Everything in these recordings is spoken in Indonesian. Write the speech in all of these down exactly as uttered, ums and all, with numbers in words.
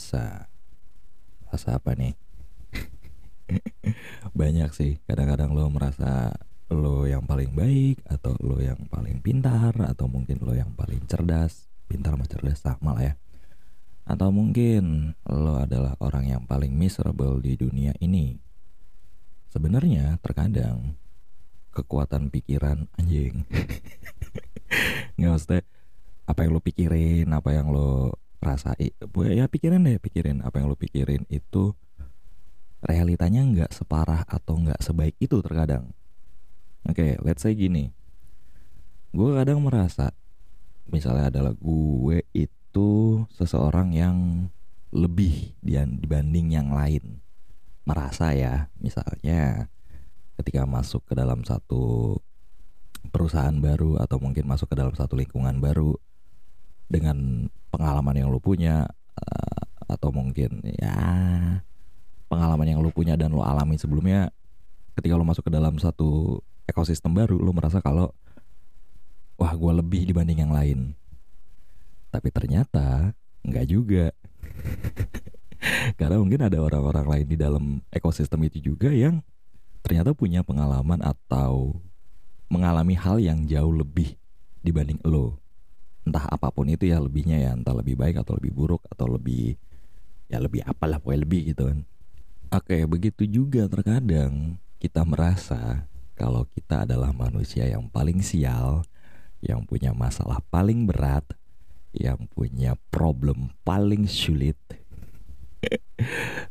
puasa. Puasa apa nih? Banyak sih. Kadang-kadang lo merasa lo yang paling baik, atau lo yang paling pintar, atau mungkin lo yang paling cerdas. Pintar sama cerdas sama lah ya. Atau mungkin lo adalah orang yang paling miserable di dunia ini. Sebenarnya terkadang kekuatan pikiran anjing. Nggak, maksudnya apa yang lo pikirin, apa yang lo rasai, ya pikirin deh, pikirin apa yang lo pikirin itu realitanya nggak separah atau nggak sebaik itu terkadang. Oke, okay, let's say gini, gue kadang merasa misalnya adalah gue itu seseorang yang lebih dibanding yang lain, merasa ya. Misalnya ketika masuk ke dalam satu perusahaan baru, atau mungkin masuk ke dalam satu lingkungan baru dengan pengalaman yang lo punya, atau mungkin ya pengalaman yang lo punya dan lo alami sebelumnya, ketika lo masuk ke dalam satu ekosistem baru, lo merasa kalau wah, gue lebih dibanding yang lain. Tapi ternyata enggak juga. Karena mungkin ada orang-orang lain di dalam ekosistem itu juga yang ternyata punya pengalaman atau mengalami hal yang jauh lebih dibanding lo. Entah apapun itu ya lebihnya ya, entah lebih baik atau lebih buruk atau lebih, ya lebih apalah pokoknya lebih gitu kan. Oke, begitu juga terkadang kita merasa kalau kita adalah manusia yang paling sial, yang punya masalah paling berat, yang punya problem paling sulit.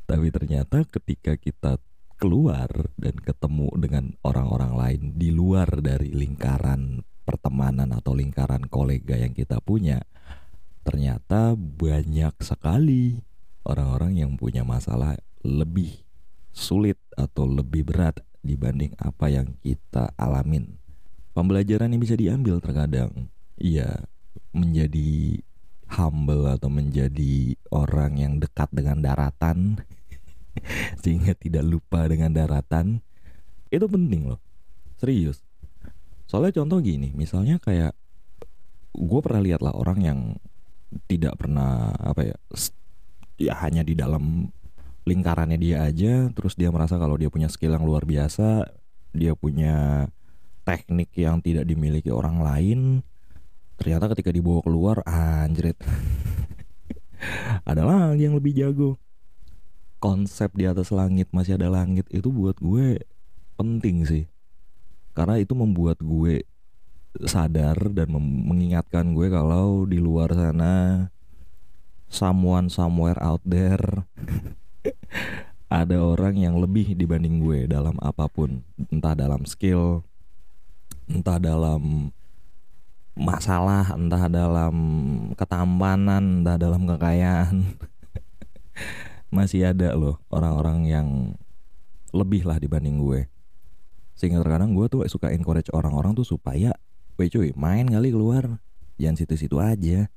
Tapi ternyata ketika kita keluar dan ketemu dengan orang-orang lain di luar dari lingkaran pertemanan atau lingkaran kolega yang kita punya, ternyata banyak sekali orang-orang yang punya masalah lebih sulit atau lebih berat dibanding apa yang kita alamin. Pembelajaran yang bisa diambil terkadang ya menjadi humble atau menjadi orang yang dekat dengan daratan sehingga tidak lupa dengan daratan. Itu penting loh, serius. Soalnya contoh gini, misalnya kayak gue pernah lihat lah orang yang tidak pernah apa ya, ya hanya di dalam lingkarannya dia aja, terus dia merasa kalau dia punya skill yang luar biasa, dia punya teknik yang tidak dimiliki orang lain. Ternyata ketika dibawa keluar, anjrit, ada lagi yang lebih jago. Konsep di atas langit masih ada langit itu buat gue penting sih, karena itu membuat gue sadar dan mengingatkan gue kalau di luar sana, someone somewhere out there, ada orang yang lebih dibanding gue dalam apapun. Entah dalam skill, entah dalam masalah, entah dalam ketampanan, entah dalam kekayaan. Masih ada loh orang-orang yang lebih lah dibanding gue. Sehingga terkadang gue tuh suka encourage orang-orang tuh supaya, weh cuy, main kali keluar, jangan situ-situ aja.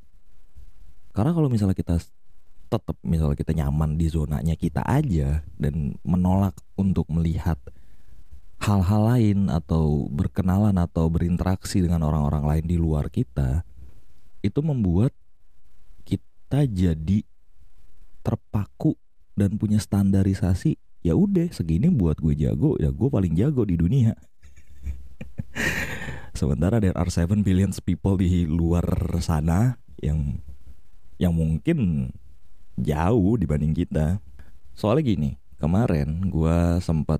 Karena kalau misalnya kita tetap, misalnya kita nyaman di zonanya kita aja dan menolak untuk melihat hal-hal lain atau berkenalan atau berinteraksi dengan orang-orang lain di luar kita, itu membuat kita jadi terpaku dan punya standarisasi. Ya udah, segini buat gue jago, ya gue paling jago di dunia. Sementara there are seven billion people di luar sana yang yang mungkin jauh dibanding kita. Soalnya gini, kemarin gue sempat,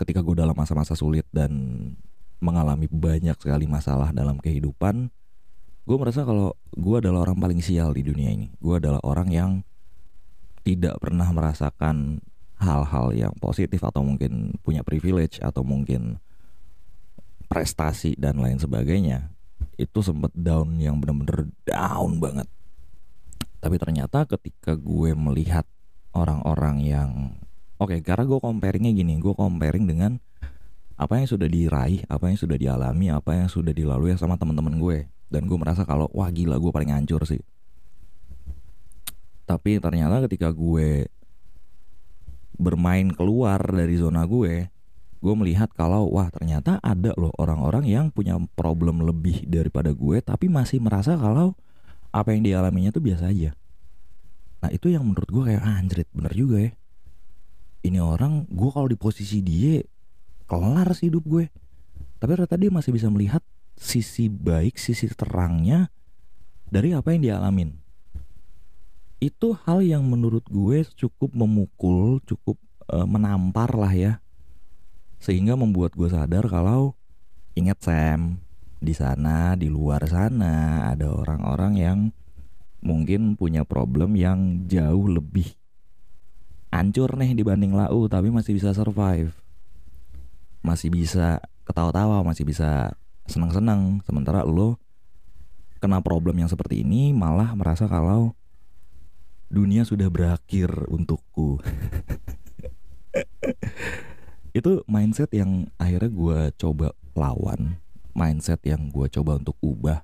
ketika gue dalam masa-masa sulit dan mengalami banyak sekali masalah dalam kehidupan, gue merasa kalau gue adalah orang paling sial di dunia ini. Gue adalah orang yang tidak pernah merasakan hal-hal yang positif, atau mungkin punya privilege, atau mungkin prestasi dan lain sebagainya. Itu sempat down yang benar-benar down banget. Tapi ternyata ketika gue melihat orang-orang yang Oke, okay, karena gue comparingnya gini, gue comparing dengan apa yang sudah diraih, apa yang sudah dialami, apa yang sudah dilalui sama teman-teman gue. Dan gue merasa kalau, wah gila, gue paling hancur sih. Tapi ternyata ketika gue bermain keluar dari zona gue, gue melihat kalau, wah ternyata ada loh orang-orang yang punya problem lebih daripada gue, tapi masih merasa kalau apa yang dialaminya tuh biasa aja. Nah itu yang menurut gue kayak ah, anjrit bener juga ya. Ini orang gue kalau di posisi dia kelar sih hidup gue. Tapi ternyata dia masih bisa melihat sisi baik, sisi terangnya dari apa yang dia alamin. Itu hal yang menurut gue cukup memukul, cukup e, menampar lah ya. Sehingga membuat gue sadar kalau ingat Sam, di sana, di luar sana ada orang-orang yang mungkin punya problem yang jauh lebih hancur nih dibanding Lau, tapi masih bisa survive. Masih bisa ketawa-tawa, masih bisa senang-senang. Sementara lo kena problem yang seperti ini malah merasa kalau dunia sudah berakhir untukku. Itu mindset yang akhirnya gue coba lawan, mindset yang gue coba untuk ubah,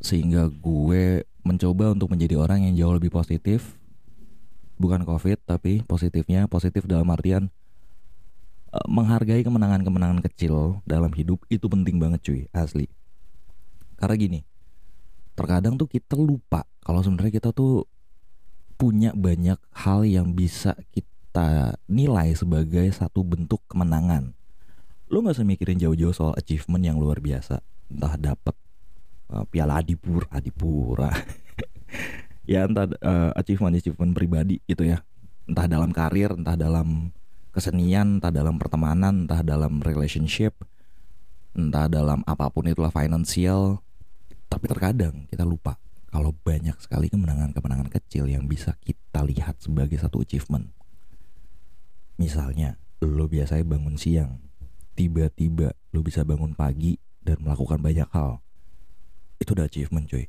sehingga gue mencoba untuk menjadi orang yang jauh lebih positif. Bukan covid, tapi positifnya, positif dalam artian uh, menghargai kemenangan-kemenangan kecil dalam hidup. Itu penting banget cuy, asli. Karena gini, terkadang tuh kita lupa kalau sebenarnya kita tuh punya banyak hal yang bisa kita nilai sebagai satu bentuk kemenangan. Lo gak usah mikirin jauh-jauh soal achievement yang luar biasa, entah dapet uh, piala adipura, adipura ya, entah uh, achievement-achievement pribadi gitu ya, entah dalam karir, entah dalam kesenian, entah dalam pertemanan, entah dalam relationship, entah dalam apapun itulah, finansial. Tapi terkadang kita lupa kalau banyak sekali kemenangan-kemenangan kecil yang bisa kita lihat sebagai satu achievement. Misalnya, lo biasanya bangun siang, tiba-tiba lo bisa bangun pagi dan melakukan banyak hal. Itu udah achievement cuy.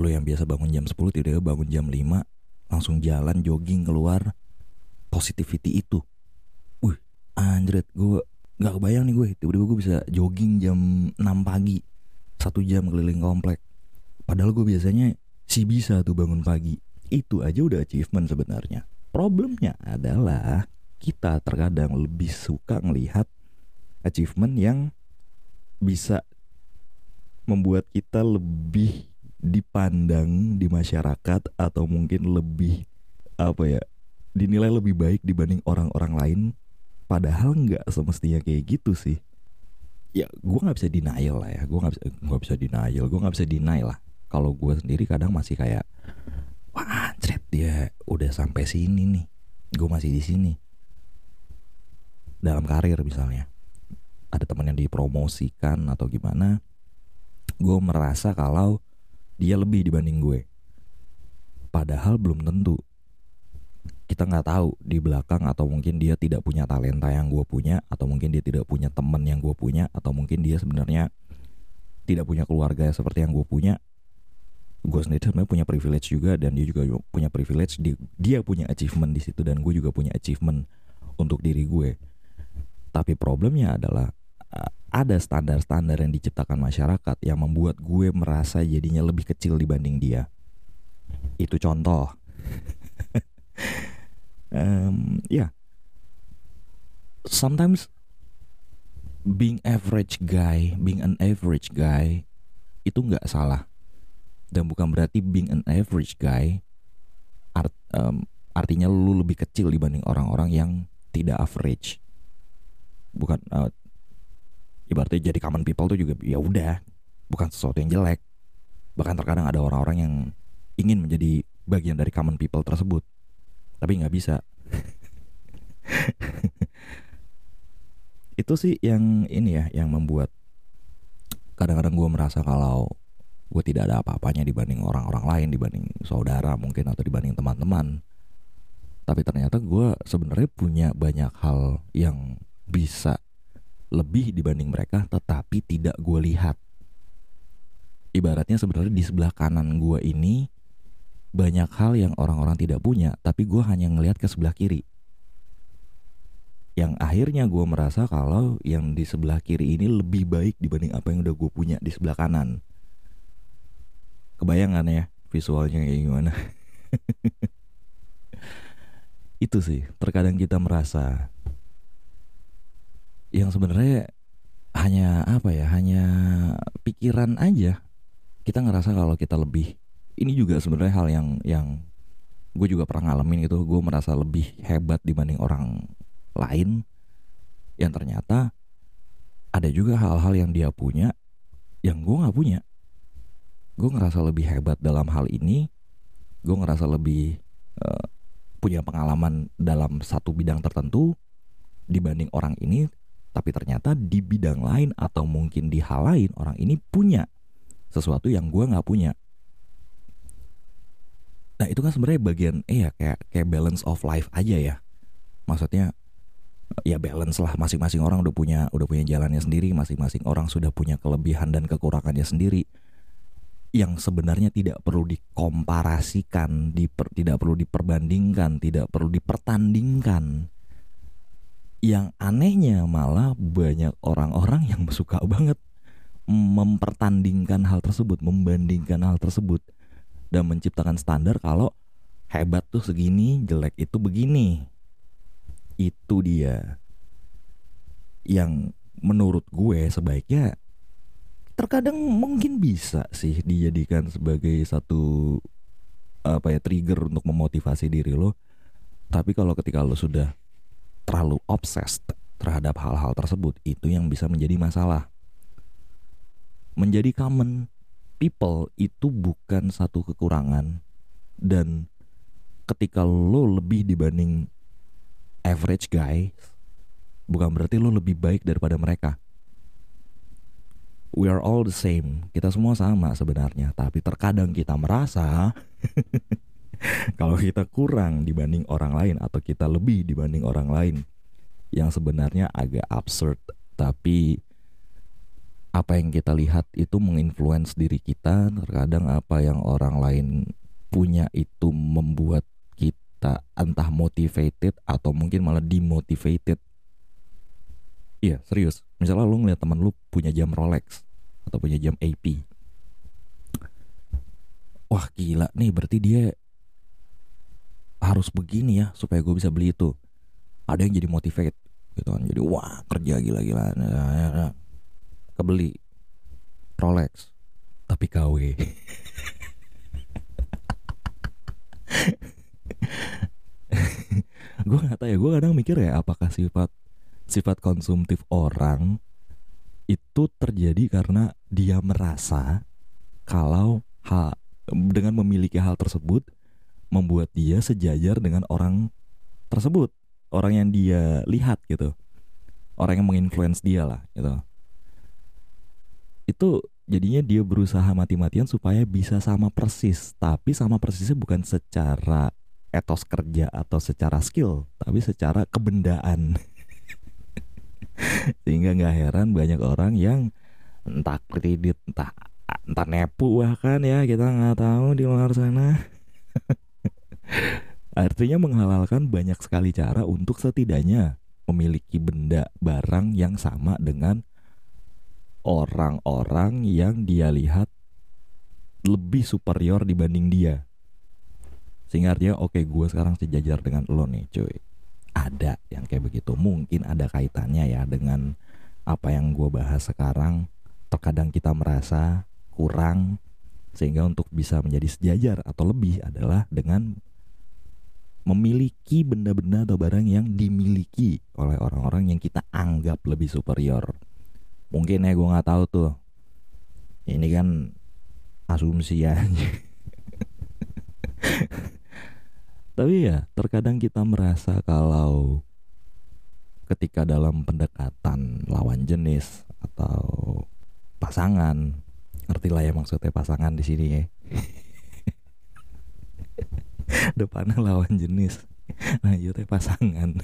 Lo yang biasa bangun jam sepuluh, tiba-tiba bangun jam lima, langsung jalan jogging keluar. Positivity itu, wih anjret, gue gak kebayang nih gue, tiba-tiba gue bisa jogging jam enam pagi, satu jam keliling komplek. Padahal gue biasanya sih bisa tuh bangun pagi. Itu aja udah achievement sebenarnya. Problemnya adalah kita terkadang lebih suka ngelihat achievement yang bisa membuat kita lebih dipandang di masyarakat, atau mungkin lebih apa ya, dinilai lebih baik dibanding orang-orang lain. Padahal nggak semestinya kayak gitu sih. Ya gue gak bisa denial lah ya. Gue gak bisa, gak bisa denial Gue gak bisa deny lah. Kalau gue sendiri kadang masih kayak, wah anjret, dia udah sampai sini nih, gue masih di sini. Dalam karir misalnya, ada teman yang dipromosikan atau gimana, gue merasa kalau dia lebih dibanding gue. Padahal belum tentu. Kita gak tahu di belakang, atau mungkin dia tidak punya talenta yang gue punya, atau mungkin dia tidak punya teman yang gue punya, atau mungkin dia sebenarnya tidak punya keluarga seperti yang gue punya. Gue sendiri sebenarnya punya privilege juga, dan dia juga punya privilege. Dia punya achievement di situ, dan gue juga punya achievement untuk diri gue. Tapi problemnya adalah ada standar-standar yang diciptakan masyarakat yang membuat gue merasa jadinya lebih kecil dibanding dia. Itu contoh. Um, ya, yeah. Sometimes being average guy, being an average guy itu nggak salah, dan bukan berarti being an average guy art, um, artinya lu lebih kecil dibanding orang-orang yang tidak average. Bukan uh, ibaratnya jadi common people tuh juga ya udah, bukan sesuatu yang jelek. Bahkan terkadang ada orang-orang yang ingin menjadi bagian dari common people tersebut, tapi nggak bisa. Itu sih yang ini ya, yang membuat kadang-kadang gue merasa kalau gue tidak ada apa-apanya dibanding orang-orang lain, dibanding saudara mungkin, atau dibanding teman-teman. Tapi ternyata gue sebenarnya punya banyak hal yang bisa lebih dibanding mereka, tetapi tidak gue lihat. Ibaratnya sebenarnya di sebelah kanan gue ini banyak hal yang orang-orang tidak punya, tapi gue hanya ngelihat ke sebelah kiri. Yang akhirnya gue merasa kalau yang di sebelah kiri ini lebih baik dibanding apa yang udah gue punya di sebelah kanan. Kebayang kan ya visualnya kayak gimana? Itu sih, terkadang kita merasa yang sebenarnya hanya apa ya, hanya pikiran aja. Kita ngerasa kalau kita lebih ini juga sebenarnya hal yang yang gue juga pernah ngalamin gitu. Gue merasa lebih hebat dibanding orang lain, yang ternyata ada juga hal-hal yang dia punya yang gue gak punya. Gue ngerasa lebih hebat dalam hal ini. Gue ngerasa lebih uh, punya pengalaman dalam satu bidang tertentu dibanding orang ini. Tapi ternyata di bidang lain atau mungkin di hal lain, orang ini punya sesuatu yang gue gak punya. Nah itu kan sebenarnya bagian eh ya, kayak, kayak balance of life aja ya. Maksudnya ya balance lah, masing-masing orang udah punya udah punya jalannya sendiri, masing-masing orang sudah punya kelebihan dan kekurangannya sendiri, yang sebenarnya tidak perlu dikomparasikan, diper, tidak perlu diperbandingkan, tidak perlu dipertandingkan. Yang anehnya malah banyak orang-orang yang suka banget mempertandingkan hal tersebut, membandingkan hal tersebut, dan menciptakan standar kalau hebat tuh segini, jelek itu begini. Itu dia yang menurut gue sebaiknya terkadang mungkin bisa sih dijadikan sebagai satu apa ya, trigger untuk memotivasi diri lo. Tapi kalau ketika lo sudah terlalu obses terhadap hal-hal tersebut, itu yang bisa menjadi masalah. Menjadi common people itu bukan satu kekurangan, dan ketika lo lebih dibanding average guys, bukan berarti lo lebih baik daripada mereka. We are all the same. Kita semua sama sebenarnya. Tapi terkadang kita merasa kalau kita kurang dibanding orang lain, atau kita lebih dibanding orang lain, yang sebenarnya agak absurd. Tapi apa yang kita lihat itu menginfluence diri kita. Terkadang apa yang orang lain punya itu membuat kita entah motivated atau mungkin malah demotivated. Iya serius. Misalnya lu ngeliat teman lu punya jam Rolex atau punya jam A P. Wah gila nih, berarti dia harus begini ya supaya gue bisa beli itu. Ada yang jadi motivate gitu kan. Jadi wah kerja gila-gilaan, kebeli Rolex. Tapi K W gue nggak tahu ya, gue kadang mikir ya apakah sifat sifat konsumtif orang itu terjadi karena dia merasa kalau hal, dengan memiliki hal tersebut membuat dia sejajar dengan orang tersebut, orang yang dia lihat gitu, orang yang menginfluence dia lah gitu. Itu jadinya dia berusaha mati-matian supaya bisa sama persis, tapi sama persisnya bukan secara etos kerja atau secara skill, tapi secara kebendaan. Sehingga gak heran banyak orang yang entah kredit, entah, entah nepu bahkan ya, kita gak tahu di luar sana. Artinya menghalalkan banyak sekali cara untuk setidaknya memiliki benda, barang yang sama dengan orang-orang yang dia lihat lebih superior dibanding dia. Sehingga artinya oke okay, gue sekarang sejajar dengan lo nih cuy. Ada yang kayak begitu. Mungkin ada kaitannya ya dengan apa yang gue bahas sekarang. Terkadang kita merasa kurang, sehingga untuk bisa menjadi sejajar atau lebih adalah dengan memiliki benda-benda atau barang yang dimiliki oleh orang-orang yang kita anggap lebih superior. Mungkin ya, gue gak tahu tuh, ini kan asumsi ya. Tapi ya terkadang kita merasa kalau ketika dalam pendekatan lawan jenis atau pasangan, ngertilah ya maksudnya pasangan di sini ya. Depannya lawan jenis, nah yaudah pasangan.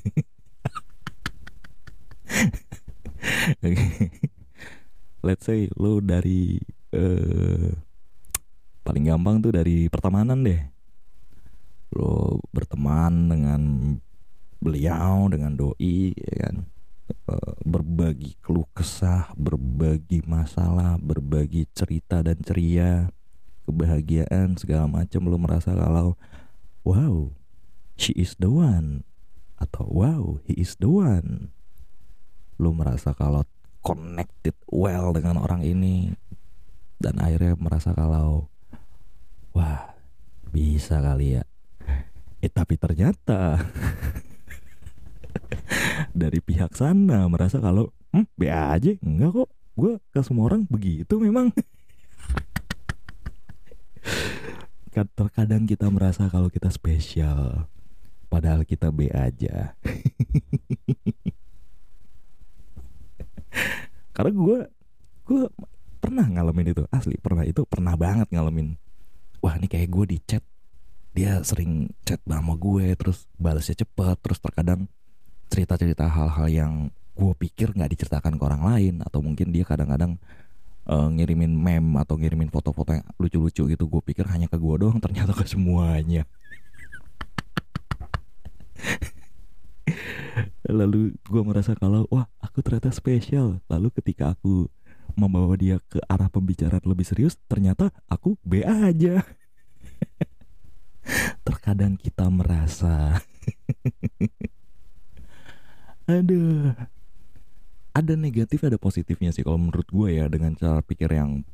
Let's say lo dari uh, paling gampang tuh dari pertemanan deh. Lo berteman dengan beliau, dengan doi ya kan, berbagi keluh kesah, berbagi masalah, berbagi cerita dan ceria, kebahagiaan segala macam. Lo merasa kalau wow, she is the one, atau wow, he is the one. Lo merasa kalau connected well dengan orang ini, dan akhirnya merasa kalau wah bisa kali ya. Eh tapi ternyata dari pihak sana merasa kalau hm, be aja, enggak kok, gue ke semua orang begitu memang. Terkadang kita merasa kalau kita spesial, padahal kita be aja. Karena gue gue pernah ngalamin itu, asli pernah itu pernah banget ngalamin. Wah ini kayak gue di chat, dia sering chat sama gue, terus balasnya cepet, terus terkadang cerita-cerita hal-hal yang gue pikir nggak diceritakan ke orang lain, atau mungkin dia kadang-kadang uh, ngirimin meme atau ngirimin foto-foto yang lucu-lucu gitu, gue pikir hanya ke gue doang, ternyata ke semuanya. Lalu gue merasa kalau wah aku ternyata spesial. Lalu ketika aku membawa dia ke arah pembicaraan lebih serius, ternyata aku be aja. Terkadang kita merasa aduh, ada negatif ada positifnya sih kalau menurut gue ya, dengan cara pikir yang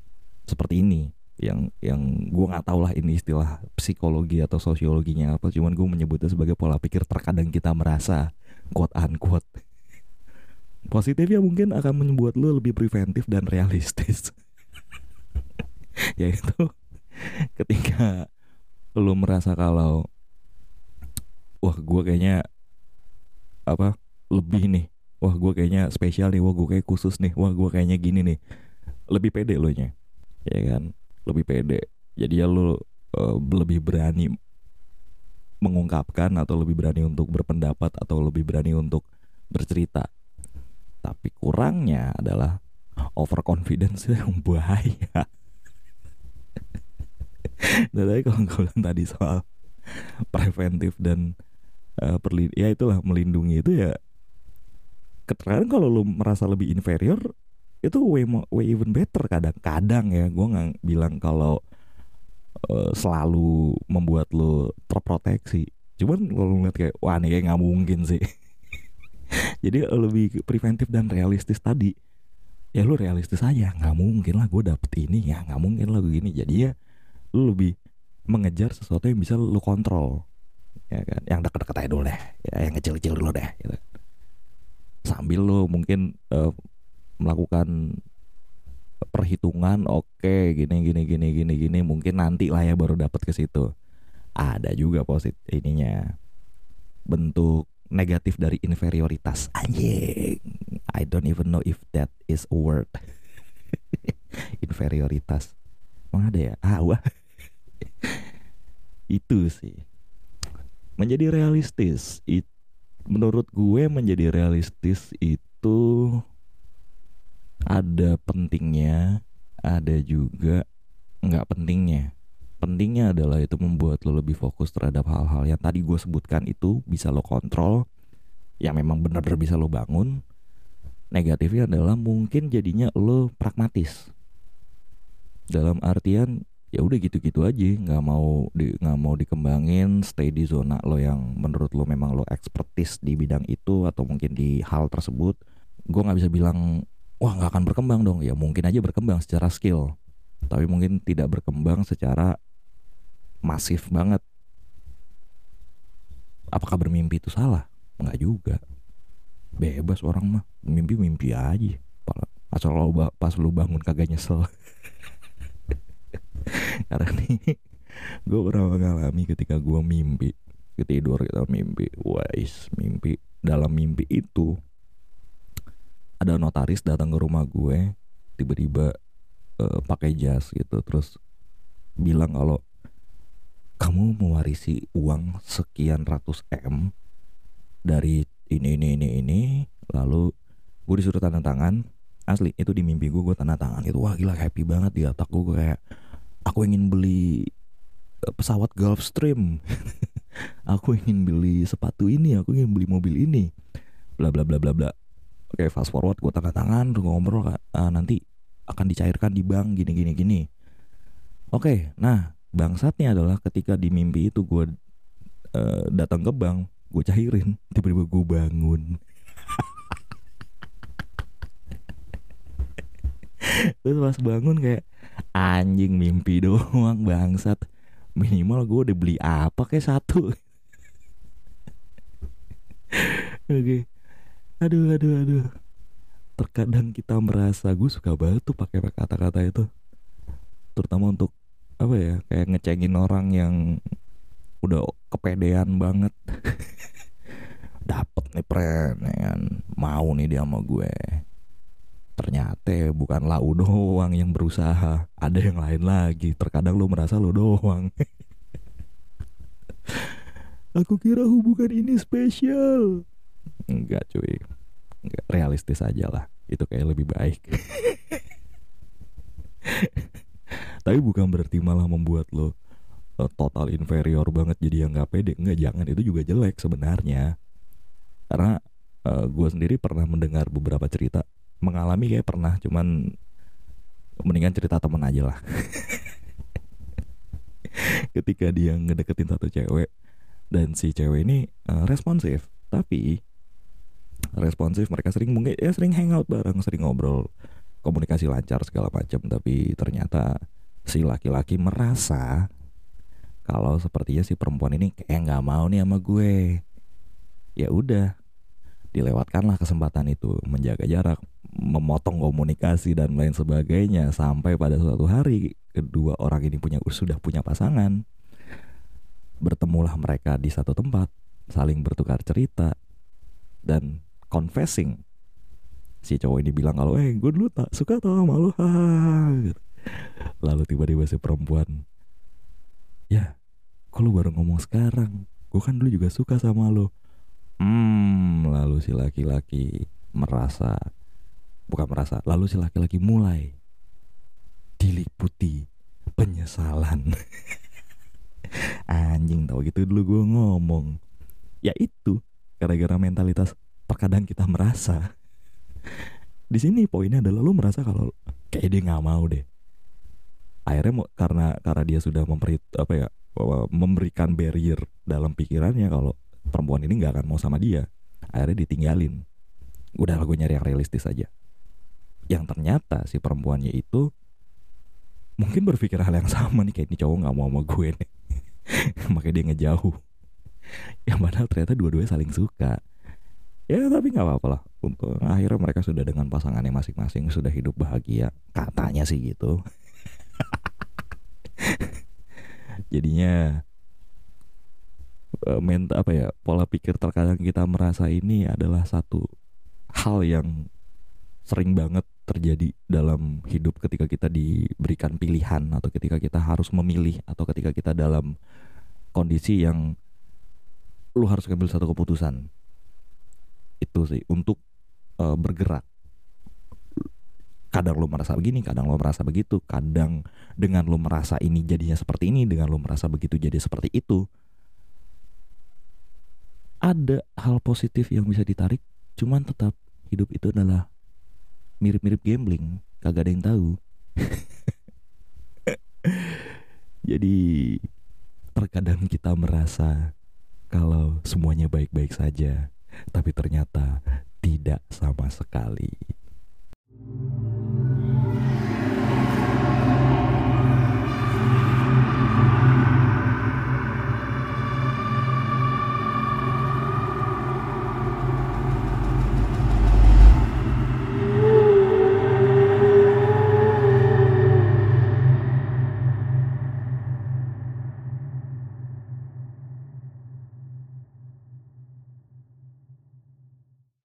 seperti ini. Yang yang gue gak tau lah ini istilah psikologi atau sosiologinya apa, cuman gue menyebutnya sebagai pola pikir terkadang kita merasa, quote unquote. Positifnya mungkin akan membuat lo lebih preventif dan realistis. Yaitu ketika lo merasa kalau wah gue kayaknya apa lebih nih, wah gue kayaknya spesial nih, wah gue kayak khusus nih, wah gue kayaknya gini nih, lebih pede lo nya, ya kan, lebih pede. Jadi ya lo uh, lebih berani mengungkapkan, atau lebih berani untuk berpendapat, atau lebih berani untuk bercerita. Tapi kurangnya adalah overconfidence yang bahaya. Dan tadi kalau gue bilang tadi soal preventif dan uh, perli- ya itulah melindungi itu ya. Keterangan kalau lo merasa lebih inferior itu way, more, way even better kadang-kadang ya. Gue gak bilang kalau uh, selalu membuat lo terproteksi, cuman kalau ngeliat kayak wah ini kayak gak mungkin sih. Jadi lebih preventif dan realistis tadi, ya lo realistis aja, gak mungkin lah gue dapet ini, ya gak mungkin lah gue gini. Jadi ya lo lebih mengejar sesuatu yang bisa lo kontrol, ya kan? Yang deket-deket aja dulu deh ya, yang kecil-kecil dulu deh gitu. Sambil lo mungkin uh, melakukan perhitungan, oke gini gini gini gini gini mungkin nanti lah ya baru dapat ke situ. Ada juga positif ininya, bentuk negatif dari inferioritas. Anjing, I don't even know if that is a word. Inferioritas emang ada ya? Ah wah. Itu sih menjadi realistis. It, menurut gue menjadi realistis itu ada pentingnya, ada juga nggak pentingnya. Pentingnya adalah itu membuat lo lebih fokus terhadap hal-hal yang tadi gue sebutkan itu bisa lo kontrol, yang memang benar-benar bisa lo bangun. Negatifnya adalah mungkin jadinya lo pragmatis, dalam artian ya udah gitu-gitu aja, nggak mau di, nggak mau dikembangin, stay di zona lo yang menurut lo memang lo expertise di bidang itu atau mungkin di hal tersebut. Gue nggak bisa bilang wah nggak akan berkembang dong, ya mungkin aja berkembang secara skill, tapi mungkin tidak berkembang secara masif banget. Apakah bermimpi itu salah? Nggak juga, bebas orang mah, mimpi-mimpi aja. Asal lo pas lo bangun kagak nyesel. Karena nih, gue pernah mengalami ketika gue mimpi, ketidur kita mimpi, wais mimpi, dalam mimpi itu ada notaris datang ke rumah gue tiba-tiba uh, pakai jas gitu, terus bilang kalau kamu mewarisi uang sekian ratus M dari ini ini ini ini, lalu gue disuruh tanda tangan. Asli itu di mimpi gue, gue tanda tangan gitu. Wah gila, happy banget di otak gue, kayak aku ingin beli pesawat Gulfstream. Aku ingin beli sepatu ini, aku ingin beli mobil ini, bla bla bla bla bla. Oke, fast forward, gue tanda tangan, gue ngobrol, ah, nanti akan dicairkan di bank, gini gini gini. Oke, nah bangsatnya adalah ketika di mimpi itu gue uh, datang ke bank, gue cairin, tiba-tiba gue bangun. Terus pas bangun kayak anjing mimpi doang bangsat. minimal gue udah beli apa kayak satu. Oke, aduh aduh aduh. Terkadang kita merasa, gue suka banget tuh pakai kata-kata itu, terutama untuk apa ya, kayak ngecengin orang yang udah kepedean banget. Dapet nih pren, ya kan? Mau nih dia sama gue. Ternyata bukan lau doang yang berusaha, ada yang lain lagi. Terkadang lo merasa lo doang. Aku kira hubungan ini spesial. Enggak cuy, enggak, realistis aja lah. Itu kayak lebih baik. Tapi bukan berarti malah membuat lo total inferior banget jadi yang gak pede. Enggak, jangan, itu juga jelek sebenarnya. Karena uh, gue sendiri pernah mendengar beberapa cerita, mengalami kayak pernah, cuman mendingan cerita temen aja lah. Ketika dia ngedeketin satu cewek, dan si cewek ini uh, responsif. Tapi responsif, mereka sering mungkin ya sering hangout bareng, sering ngobrol, komunikasi lancar segala macam. Tapi ternyata si laki-laki merasa kalau sepertinya si perempuan ini kayak nggak mau nih sama gue. Ya udah, dilewatkanlah kesempatan itu, menjaga jarak, memotong komunikasi dan lain sebagainya, sampai pada suatu hari kedua orang ini punya sudah punya pasangan. Bertemulah mereka di satu tempat, saling bertukar cerita dan confessing. Si cowok ini bilang kalau eh gue dulu tak suka tau sama lo. Lalu tiba-tiba si perempuan, ya kok lu baru ngomong sekarang, gue kan dulu juga suka sama lo. Hmm, lalu si laki-laki merasa bukan merasa, lalu si laki-laki mulai diliputi penyesalan. Anjing, tau gitu dulu gue ngomong. Ya itu gara-gara mentalitas terkadang kita merasa. Di sini poinnya adalah lu merasa kalau kayak dia nggak mau deh. Akhirnya mau, karena karena dia sudah memberi apa ya, memberikan barrier dalam pikirannya kalau perempuan ini gak akan mau sama dia, akhirnya ditinggalin. Udah lah, gue nyari yang realistis aja. Yang ternyata si perempuannya itu mungkin berpikir hal yang sama nih, kayak ini cowok gak mau sama gue nih. Makanya dia ngejauh. Yang padahal ternyata dua-duanya saling suka. Ya tapi gak apa-apa lah, untuk akhirnya mereka sudah dengan pasangannya masing-masing, sudah hidup bahagia, katanya sih gitu. Jadinya Menta, apa ya, pola pikir terkadang kita merasa ini adalah satu hal yang sering banget terjadi dalam hidup ketika kita diberikan pilihan, atau ketika kita harus memilih, atau ketika kita dalam kondisi yang lu harus ngambil satu keputusan. Itu sih untuk uh, bergerak. Kadang lu merasa begini, kadang lu merasa begitu, kadang dengan lu merasa ini jadinya seperti ini, dengan lu merasa begitu jadi seperti itu. Ada hal positif yang bisa ditarik, cuman tetap hidup itu adalah mirip-mirip gambling, kagak ada yang tahu. Jadi terkadang kita merasa kalau semuanya baik-baik saja, tapi ternyata tidak sama sekali.